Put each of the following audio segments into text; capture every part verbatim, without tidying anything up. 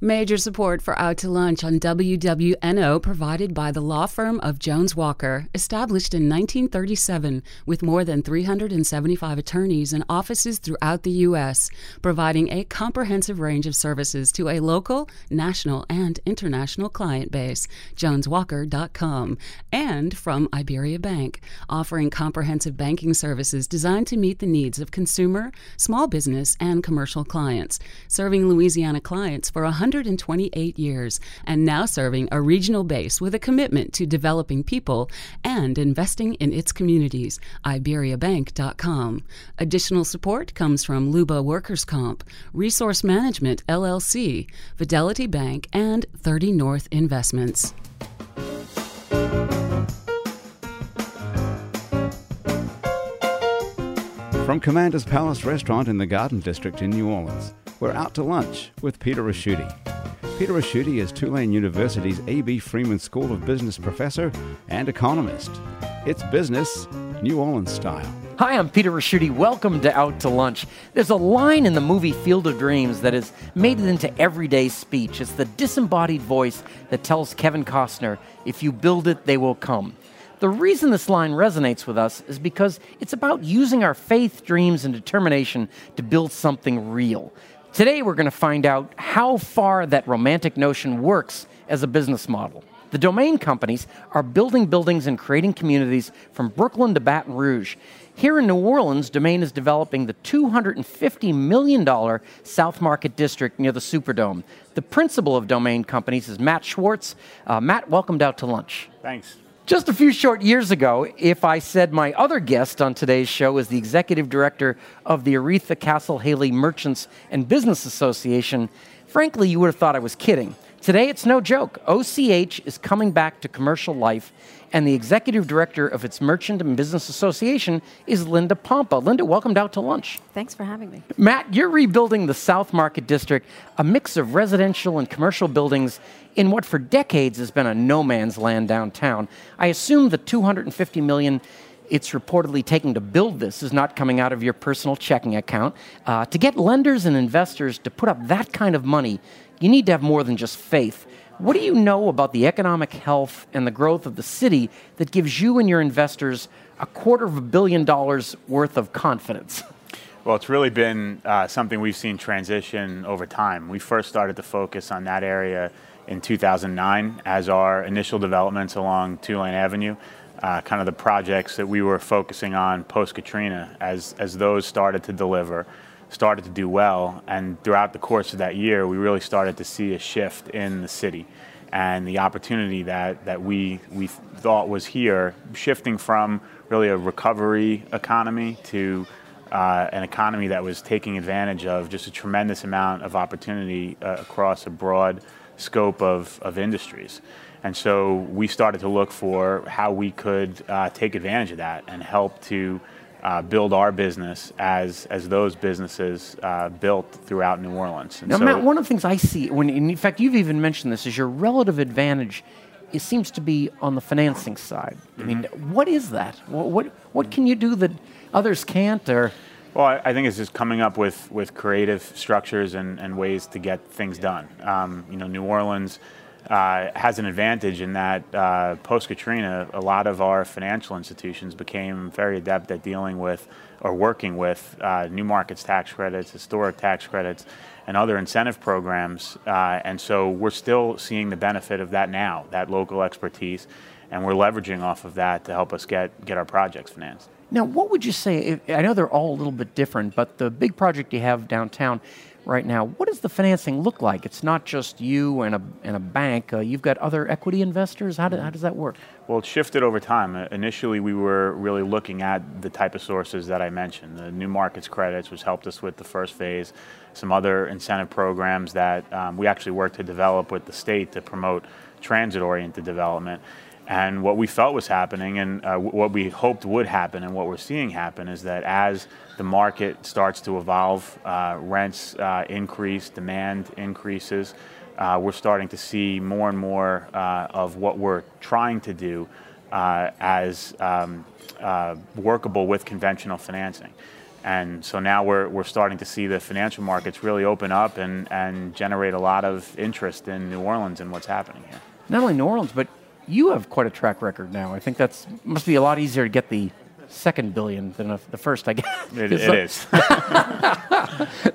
Major support for Out to Lunch on W W N O provided by the law firm of Jones Walker, established in nineteen thirty-seven with more than three hundred seventy-five attorneys and offices throughout the U S, providing a comprehensive range of services to a local, national, and international client base, jones walker dot com, and from Iberia Bank, offering comprehensive banking services designed to meet the needs of consumer, small business, and commercial clients, serving Louisiana clients for one hundred twenty-eight years and now serving a regional base with a commitment to developing people and investing in its communities, iberia bank dot com. Additional support comes from Luba Workers Comp, Resource Management L L C, Fidelity Bank, and thirty North Investments. From Commander's Palace Restaurant in the Garden District in New Orleans, we're out to lunch with Peter Ricchiuti. Peter Ricchiuti is Tulane University's A B Freeman School of Business professor and economist. It's business, New Orleans style. Hi, I'm Peter Ricchiuti. Welcome to Out to Lunch. There's a line in the movie Field of Dreams that is made into everyday speech. It's the disembodied voice that tells Kevin Costner, if you build it, they will come. The reason this line resonates with us is because it's about using our faith, dreams, and determination to build something real. Today, we're going to find out how far that romantic notion works as a business model. The Domain Companies are building buildings and creating communities from Brooklyn to Baton Rouge. Here in New Orleans, Domain is developing the two hundred fifty million dollars South Market District near the Superdome. The principal of Domain Companies is Matt Schwartz. Uh, Matt, welcomed Out to Lunch. Thanks. Just a few short years ago, if I said my other guest on today's show is the executive director of the Oretha Castle Haley Merchants and Business Association, frankly, you would have thought I was kidding. Today, it's no joke. O C H is coming back to commercial life, and the executive director of its Merchant and Business Association is Linda Pompa. Linda, welcome to Out to Lunch. Thanks for having me. Matt, you're rebuilding the South Market District, a mix of residential and commercial buildings in what for decades has been a no-man's land downtown. I assume the two hundred fifty million dollars it's reportedly taking to build this is not coming out of your personal checking account. Uh, to get lenders and investors to put up that kind of money, you need to have more than just faith. What do you know about the economic health and the growth of the city that gives you and your investors a quarter of a billion dollars worth of confidence? Well, it's really been uh, something we've seen transition over time. We first started to focus on that area in two thousand nine as our initial developments along Tulane Avenue, uh, kind of the projects that we were focusing on post-Katrina as, as those started to deliver. Started to do well, and throughout the course of that year, we really started to see a shift in the city and the opportunity that, that we we thought was here, shifting from really a recovery economy to uh, an economy that was taking advantage of just a tremendous amount of opportunity uh, across a broad scope of, of industries. And so we started to look for how we could uh, take advantage of that and help to Uh, build our business as as those businesses uh, built throughout New Orleans. And now, so Matt, one of the things I see, when in fact you've even mentioned this, is your relative advantage. It seems to be on the financing side. Mm-hmm. I mean, what is that? What what, what can you do that others can't? Or well, I, I think it's just coming up with, with creative structures and, and ways to get things done. Um, you know, New Orleans Uh, has an advantage in that uh, post-Katrina, a lot of our financial institutions became very adept at dealing with or working with uh, new markets tax credits, historic tax credits, and other incentive programs. Uh, and so we're still seeing the benefit of that now, that local expertise, and we're leveraging off of that to help us get, get our projects financed. Now, what would you say, I know they're all a little bit different, but the big project you have downtown right now, what does the financing look like? It's not just you and a and a bank. Uh, you've got other equity investors. How, do, how does that work? Well, it shifted over time. Uh, initially, we were really looking at the type of sources that I mentioned. The New Markets Credits, which helped us with the first phase, some other incentive programs that um, we actually worked to develop with the state to promote transit-oriented development. And what we felt was happening and uh, w- what we hoped would happen and what we're seeing happen is that as the market starts to evolve, uh, rents uh, increase, demand increases, uh, we're starting to see more and more uh, of what we're trying to do uh, as um, uh, workable with conventional financing. And so now we're, we're starting to see the financial markets really open up and, and generate a lot of interest in New Orleans and what's happening here. Not only New Orleans, but you have quite a track record now. I think that's must be a lot easier to get the second billion than the first, I guess. It, it is.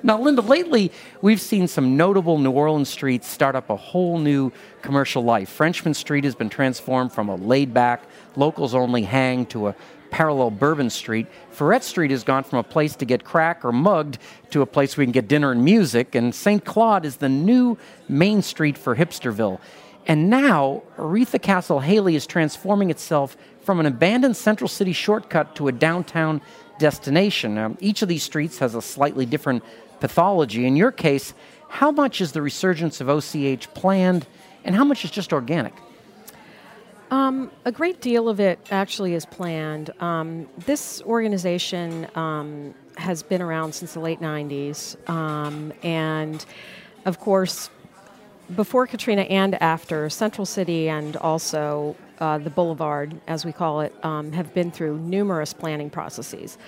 Now, Linda, lately we've seen some notable New Orleans streets start up a whole new commercial life. Frenchman Street has been transformed from a laid-back, locals-only hang to a parallel Bourbon Street. Ferret Street has gone from a place to get crack or mugged to a place where we can get dinner and music. And Saint Claude is the new main street for Hipsterville. And now, Oretha Castle Haley is transforming itself from an abandoned Central City shortcut to a downtown destination. Now, each of these streets has a slightly different pathology. In your case, how much is the resurgence of O C H planned, and how much is just organic? Um, a great deal of it actually is planned. Um, this organization um, has been around since the late nineties, um, and of course, before Katrina and after, Central City and also uh, the Boulevard, as we call it, um, have been through numerous planning processes.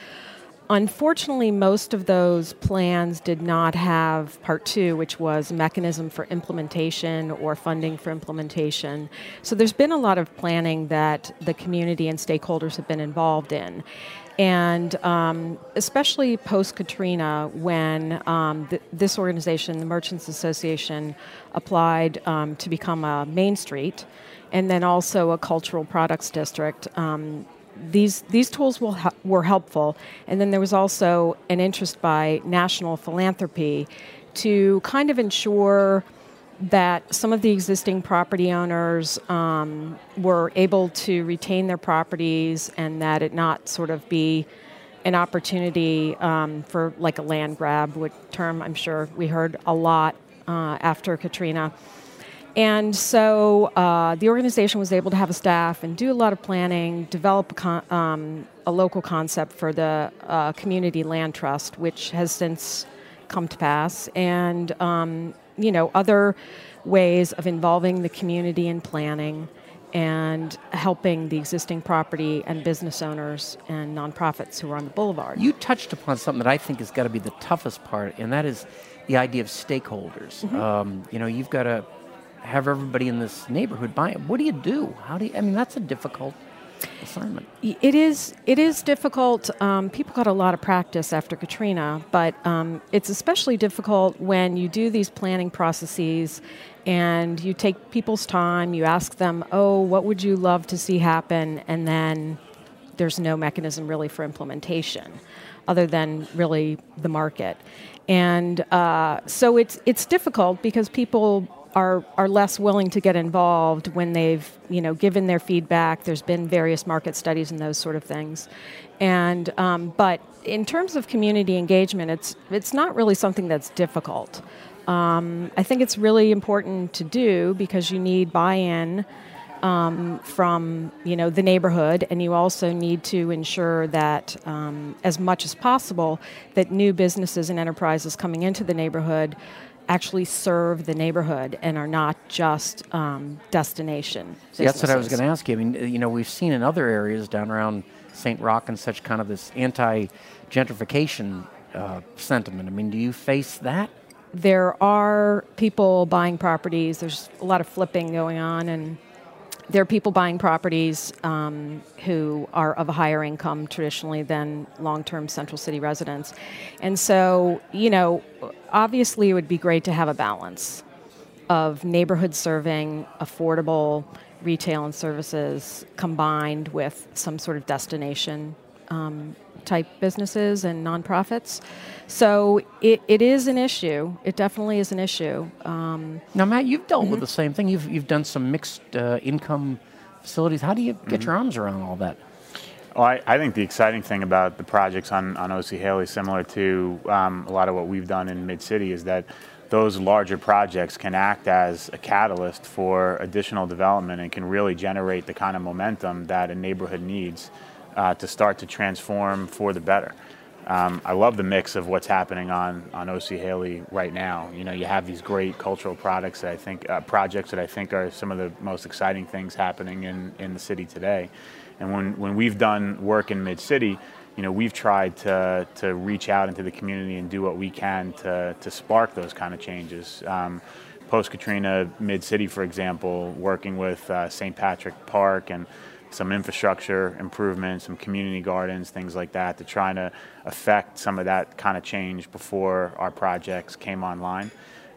Unfortunately, most of those plans did not have part two, which was a mechanism for implementation or funding for implementation. So there's been a lot of planning that the community and stakeholders have been involved in. And um, especially post-Katrina, when um, th- this organization, the Merchants Association, applied um, to become a Main Street and then also a Cultural Products District, um, these these tools will ha- were helpful. And then there was also an interest by national philanthropy to kind of ensure that some of the existing property owners um, were able to retain their properties and that it not sort of be an opportunity um, for like a land grab, which term I'm sure we heard a lot uh, after Katrina. And so uh, the organization was able to have a staff and do a lot of planning, develop a, con- um, a local concept for the uh, community land trust, which has since come to pass. And um, you know, other ways of involving the community in planning and helping the existing property and business owners and nonprofits who are on the boulevard. You touched upon something that I think has got to be the toughest part, and that is the idea of stakeholders. Mm-hmm. Um, you know, you've got to have everybody in this neighborhood buy it. What do you do? How do you, I mean, that's a difficult assignment. It is, it is difficult. Um, people got a lot of practice after Katrina, but um, it's especially difficult when you do these planning processes and you take people's time, you ask them, oh, what would you love to see happen? And then there's no mechanism really for implementation other than really the market. And uh, so it's it's difficult because people are are less willing to get involved when they've, you know, given their feedback. There's been various market studies and those sort of things. And um, but in terms of community engagement, it's it's not really something that's difficult. Um, I think it's really important to do because you need buy-in um, from, you know, the neighborhood, and you also need to ensure that um, as much as possible that new businesses and enterprises coming into the neighborhood actually serve the neighborhood and are not just um, destination. See, that's what I was going to ask you. I mean, you know, we've seen in other areas down around Saint Roch and such kind of this anti-gentrification uh, sentiment. I mean, do you face that? There are people buying properties. There's a lot of flipping going on, and there are people buying properties um, who are of a higher income traditionally than long-term Central City residents. And so, you know, obviously it would be great to have a balance of neighborhood serving, affordable retail and services combined with some sort of destination um, type businesses and nonprofits. So it, it is an issue. It definitely is an issue. Um, now, Matt, you've dealt mm-hmm. with the same thing. You've you've done some mixed uh, income facilities. How do you get mm-hmm. your arms around all that? Well, I, I think the exciting thing about the projects on, on O C Haley, similar to um, a lot of what we've done in Mid-City, is that those larger projects can act as a catalyst for additional development and can really generate the kind of momentum that a neighborhood needs Uh, to start to transform for the better. Um, I love the mix of what's happening on, on O C Haley right now. You know, you have these great cultural products that I think, uh, projects that I think are some of the most exciting things happening in, in the city today. And when, when we've done work in Mid-City, you know, we've tried to, to reach out into the community and do what we can to, to spark those kind of changes. Um, Post-Katrina Mid-City, for example, working with uh, Saint Patrick Park and some infrastructure improvements, some community gardens, things like that, to try to affect some of that kind of change before our projects came online.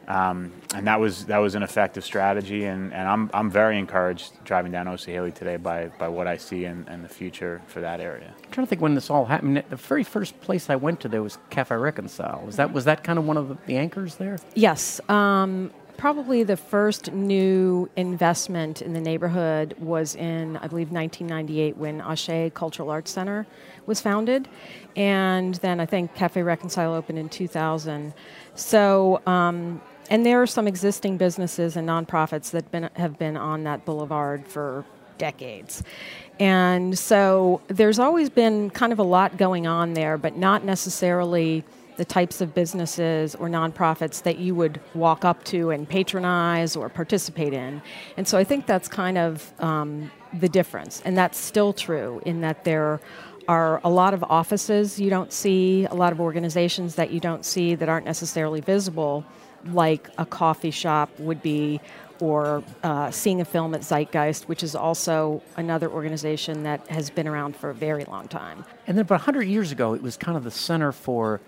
Um, and that was that was an effective strategy, and, and I'm I'm very encouraged driving down O C Haley today by by what I see in, in the future for that area. I'm trying to think when this all happened. The very first place I went to there was Cafe Reconcile. Was that was that kind of one of the anchors there? Yes. Um, Probably the first new investment in the neighborhood was in, I believe, nineteen ninety-eight when Ashe Cultural Arts Center was founded. And then I think Cafe Reconcile opened in two thousand. So, um, and there are some existing businesses and nonprofits that been, have been on that boulevard for decades. And so there's always been kind of a lot going on there, but not necessarily the types of businesses or nonprofits that you would walk up to and patronize or participate in. And so I think that's kind of um, the difference. And that's still true in that there are a lot of offices you don't see, a lot of organizations that you don't see that aren't necessarily visible, like a coffee shop would be, or uh, seeing a film at Zeitgeist, which is also another organization that has been around for a very long time. And then about one hundred years ago, it was kind of the center for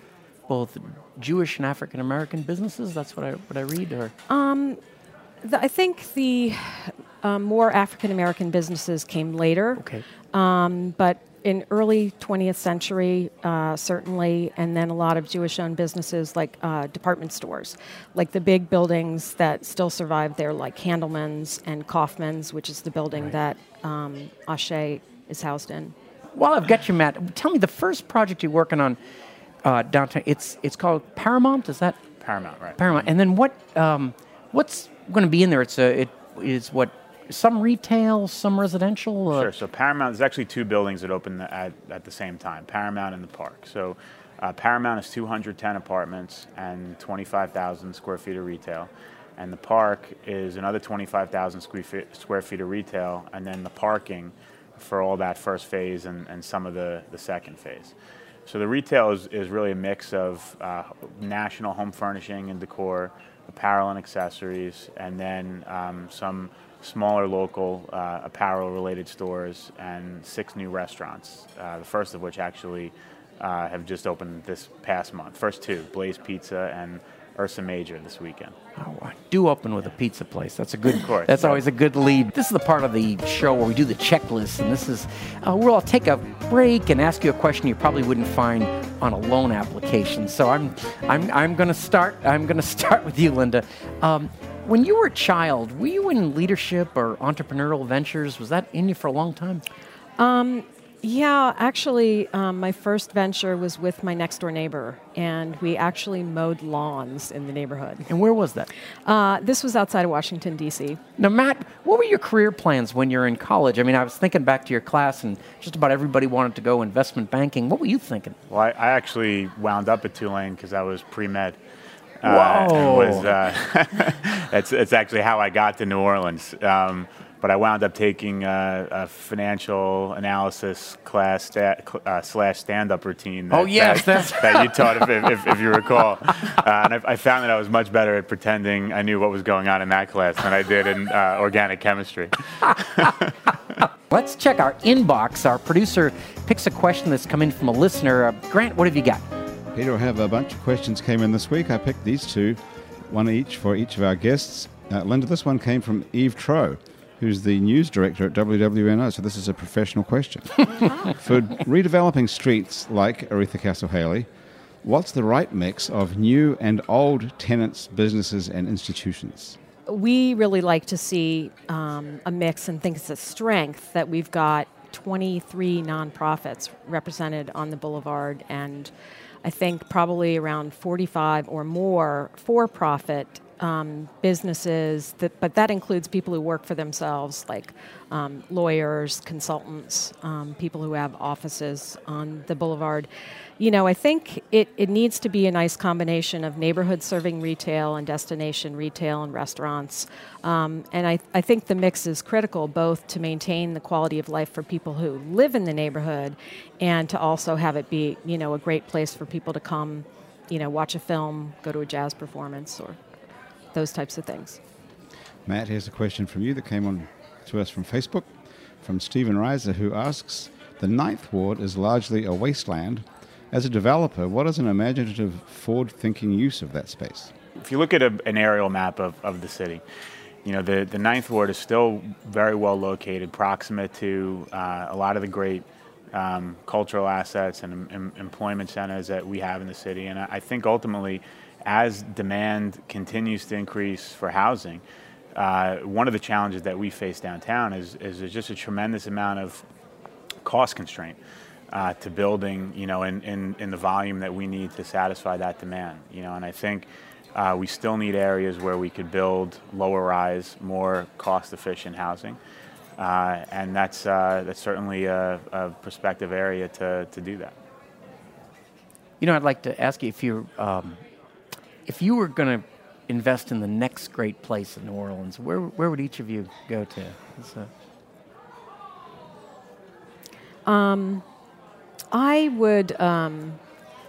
both Jewish and African American businesses. That's what I what I read. Or um, the, I think the uh, more African American businesses came later. Okay. Um, but in early twentieth century, uh, certainly, and then a lot of Jewish-owned businesses like uh, department stores, like the big buildings that still survive there, like Handelman's and Kaufman's, which is the building right. that um, Ashe is housed in. While I've got you, Matt, tell me the first project you're working on. Uh, downtown, it's it's called Paramount. Is that Paramount? Right. Paramount. And then what? Um, what's going to be in there? It's a it is what some retail, some residential. Uh, sure. So Paramount is actually two buildings that open the, at at the same time. Paramount and the Park. So uh, Paramount is two hundred ten apartments and twenty-five thousand square feet of retail, and the Park is another twenty-five thousand square feet, square feet of retail, and then the parking for all that first phase and, and some of the, the second phase. So the retail is, is really a mix of uh, national home furnishing and decor, apparel and accessories, and then um, some smaller local uh, apparel-related stores and six new restaurants, uh, the first of which actually uh, have just opened this past month. First two, Blaze Pizza and Ursa Major this weekend. Oh, I do open with a pizza place. That's a good. Of course, that's yeah. always a good lead. This is the part of the show where we do the checklist, and this is uh, where I'll take a break and ask you a question you probably wouldn't find on a loan application. So I'm, I'm, I'm going to start. I'm going to start with you, Linda. Um, when you were a child, were you in leadership or entrepreneurial ventures? Was that in you for a long time? Um, Yeah, actually, um, my first venture was with my next-door neighbor, and we actually mowed lawns in the neighborhood. And where was that? Uh, this was outside of Washington, D C Now, Matt, what were your career plans when you were in college? I mean, I was thinking back to your class, and just about everybody wanted to go investment banking. What were you thinking? Well, I, I actually wound up at Tulane because I was pre-med. Uh, Whoa! Was, uh, that's, that's actually how I got to New Orleans. Um But I wound up taking a, a financial analysis class sta- uh, slash stand-up routine. That, oh yes, that, that's that you taught, if, if, if you recall. Uh, and I, I found that I was much better at pretending I knew what was going on in that class than I did in uh, organic chemistry. Let's check our inbox. Our producer picks a question that's come in from a listener. Uh, Grant, what have you got? Peter, I have a bunch of questions came in this week. I picked these two, one each for each of our guests. Uh, Linda, this one came from Eve Trow, who's the news director at W W N O, so this is a professional question. For redeveloping streets like Oretha Castle Haley, what's the right mix of new and old tenants, businesses, and institutions? We really like to see um, a mix, and think it's a strength that we've got twenty-three nonprofits represented on the boulevard, and I think probably around forty-five or more for-profit um, businesses, that, but that includes people who work for themselves, like um, lawyers, consultants, um, people who have offices on the boulevard. You know, I think it, it needs to be a nice combination of neighborhood-serving retail and destination retail and restaurants. Um, and I, I think the mix is critical, both to maintain the quality of life for people who live in the neighborhood and to also have it be, you know, a great place for people to come, you know, watch a film, go to a jazz performance, or those types of things. Matt, here's a question from you that came on to us from Facebook, from Steven Reiser, who asks, the Ninth Ward is largely a wasteland. As a developer, what is an imaginative, forward-thinking use of that space? If you look at a, an aerial map of, of the city, you know, the, the Ninth Ward is still very well located, proximate to uh, a lot of the great um, cultural assets and um, employment centers that we have in the city. And I, I think ultimately, as demand continues to increase for housing, uh, one of the challenges that we face downtown is, is there's just a tremendous amount of cost constraint. Uh, to building, you know, in, in, in the volume that we need to satisfy that demand, you know, and I think uh, we still need areas where we could build lower-rise, more cost-efficient housing, uh, and that's uh, that's certainly a, a prospective area to, to do that. You know, I'd like to ask you if you um, if you were going to invest in the next great place in New Orleans, where where would each of you go to? That's a... Um. I would, um,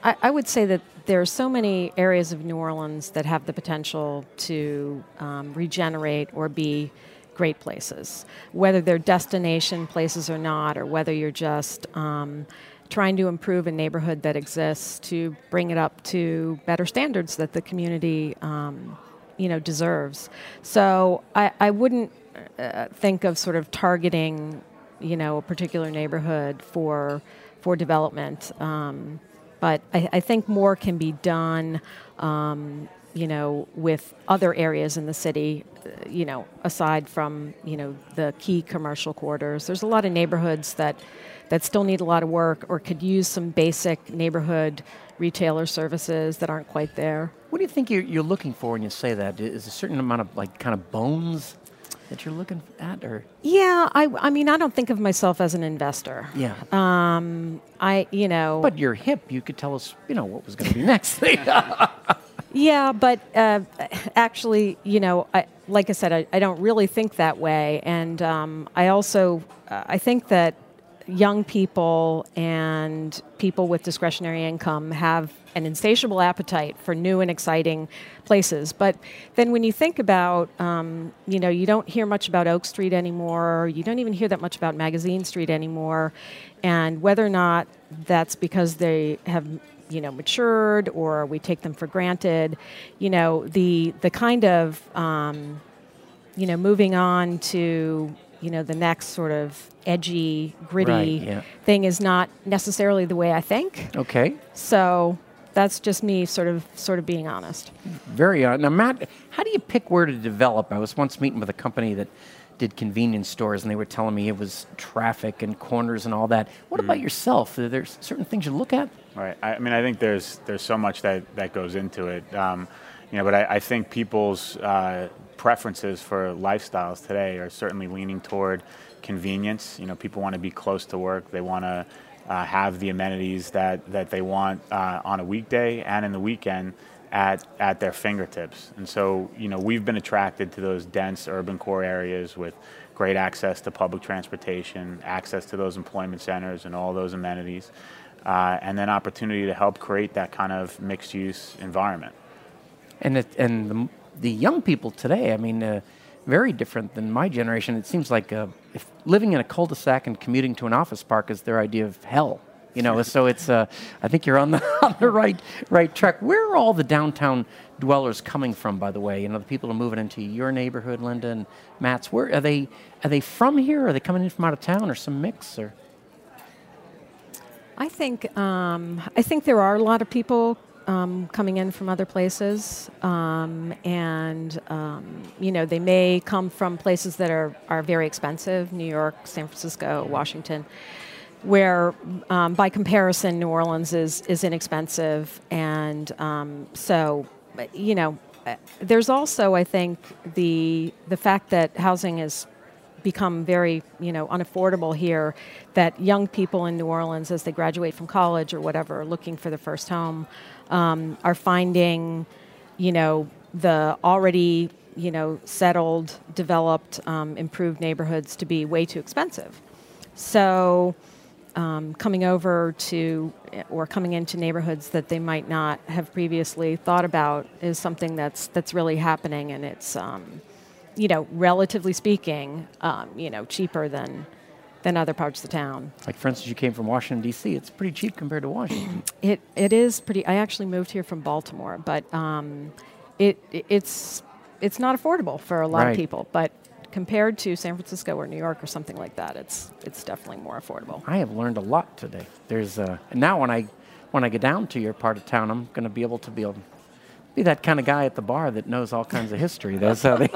I, I would say that there are so many areas of New Orleans that have the potential to um, regenerate or be great places, whether they're destination places or not, or whether you're just um, trying to improve a neighborhood that exists to bring it up to better standards that the community, um, you know, deserves. So I, I wouldn't uh, think of sort of targeting, you know, a particular neighborhood for. for development, um, but I, I think more can be done, um, you know, with other areas in the city, uh, you know, aside from, you know, the key commercial quarters. There's a lot of neighborhoods that, that still need a lot of work or could use some basic neighborhood retailer services that aren't quite there. What do you think you're, you're looking for when you say that? Is a certain amount of, like, kind of bones that you're looking at, or yeah, I, I mean, I don't think of myself as an investor. Yeah, um, I, you know, but you're hip. You could tell us, you know, what was going to be next thing. Yeah, but uh, actually, you know, I, like I said, I, I don't really think that way, and um, I also, uh, I think that young people and people with discretionary income have an insatiable appetite for new and exciting places. But then when you think about, um, you know, you don't hear much about Oak Street anymore. You don't even hear that much about Magazine Street anymore. And whether or not that's because they have, you know, matured or we take them for granted, you know, the, the kind of, um, you know, moving on to, you know, the next sort of edgy, gritty right, yeah. thing is not necessarily the way I think. Okay. So that's just me sort of sort of being honest. Very honest. Now, Matt, how do you pick where to develop? I was once meeting with a company that did convenience stores, and they were telling me it was traffic and corners and all that. What mm. about yourself? Are there certain things you look at? All right. I mean, I think there's there's so much that, that goes into it. Um, you know, but I, I think people's uh, preferences for lifestyles today are certainly leaning toward convenience. You know, people want to be close to work. They want to uh, have the amenities that, that they want uh, on a weekday and in the weekend at, at their fingertips. And so, you know, we've been attracted to those dense urban core areas with great access to public transportation, access to those employment centers and all those amenities, uh, and then opportunity to help create that kind of mixed-use environment. And it, and the, the young people today, I mean, uh, very different than my generation. It seems like uh, if living in a cul-de-sac and commuting to an office park is their idea of hell, you know. So it's, uh, I think you're on the on the right right track. Where are all the downtown dwellers coming from, by the way? You know, the people who are moving into your neighborhood, Linda and Matt's. Where are they? Are they from here? Or are they coming in from out of town, or some mix, or? I think um, I think there are a lot of people. Um, coming in from other places, um, and um, you know, they may come from places that are, are very expensive, New York, San Francisco, Washington, where um, by comparison New Orleans is, is inexpensive, and um, so, you know, there's also, I think, the the fact that housing has become very, you know, unaffordable here, that young people in New Orleans, as they graduate from college or whatever, looking for their first home, um, are finding, you know, the already, you know, settled, developed, um, improved neighborhoods to be way too expensive. So um, coming over to or coming into neighborhoods that they might not have previously thought about is something that's that's really happening, and it's, um, you know, relatively speaking, um, you know, cheaper than than other parts of the town. Like, for instance, you came from Washington, D C It's pretty cheap compared to Washington. it It is pretty. I actually moved here from Baltimore, but um, it it's... It's not affordable for a lot right. of people, but compared to San Francisco or New York or something like that, it's it's definitely more affordable. I have learned a lot today. There's uh, and now when I when I get down to your part of town, I'm going to be able to be able, be that kind of guy at the bar that knows all kinds of history. That's how they,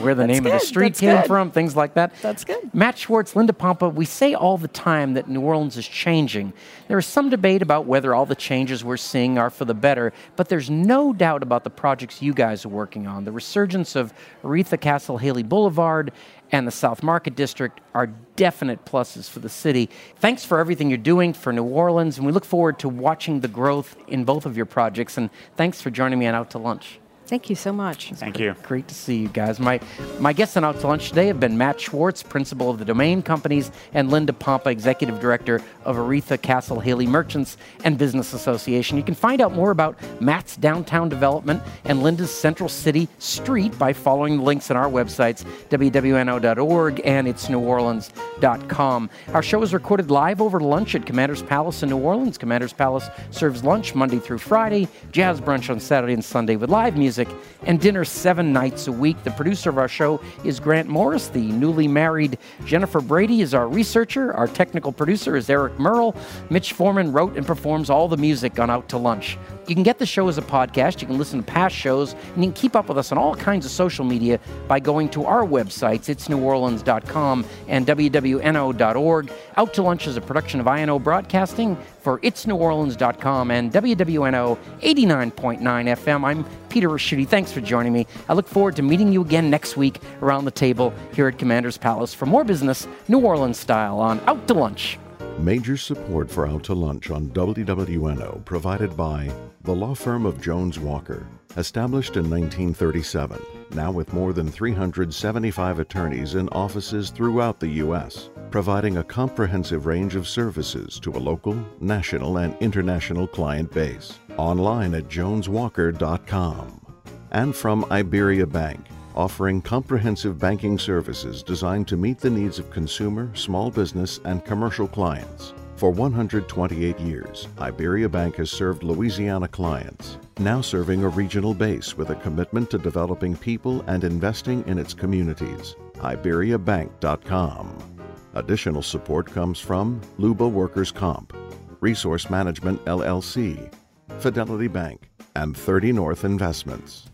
where the That's name good. of the street That's came good. from, things like that. That's good. Matt Schwartz, Linda Pompa, we say all the time that New Orleans is changing. There is some debate about whether all the changes we're seeing are for the better, but there's no doubt about the projects you guys are working on. The resurgence of Oretha Castle Haley Boulevard and the South Market District are definite pluses for the city. Thanks for everything you're doing for New Orleans, and we look forward to watching the growth in both of your projects, and thanks for joining me on Out to Lunch. Thank you so much. Thank you. Great to see you guys. My my guests on Out to Lunch today have been Matt Schwartz, principal of the Domain Companies, and Linda Pompa, executive director of Oretha Castle Haley Merchants and Business Association. You can find out more about Matt's downtown development and Linda's Central City Street by following the links on our websites, W W N O dot org and its new orleans dot com. Our show is recorded live over lunch at Commander's Palace in New Orleans. Commander's Palace serves lunch Monday through Friday, jazz brunch on Saturday and Sunday with live music, and dinner seven nights a week. The producer of our show is Grant Morris. The newly married Jennifer Brady is our researcher. Our technical producer is Eric Merle. Mitch Foreman wrote and performs all the music on Out to Lunch. You can get the show as a podcast. You can listen to past shows, and you can keep up with us on all kinds of social media by going to our websites, its new orleans dot com and W W N O dot org. Out to Lunch is a production of I N O Broadcasting for its new orleans dot com and W W N O eighty-nine point nine F M. I'm Peter Ricchiuti. Thanks for joining me. I look forward to meeting you again next week around the table here at Commander's Palace for more business, New Orleans style, on Out to Lunch. Major support for Out to Lunch on W W N O provided by the law firm of Jones Walker, established in nineteen thirty-seven, now with more than three hundred seventy-five attorneys in offices throughout the U S, providing a comprehensive range of services to a local, national, and international client base. Online at jones walker dot com. And from Iberia Bank, offering comprehensive banking services designed to meet the needs of consumer, small business, and commercial clients. For one hundred twenty-eight years, Iberia Bank has served Louisiana clients, now serving a regional base with a commitment to developing people and investing in its communities. iberia bank dot com. Additional support comes from Luba Workers Comp, Resource Management L L C, Fidelity Bank, and thirty North Investments.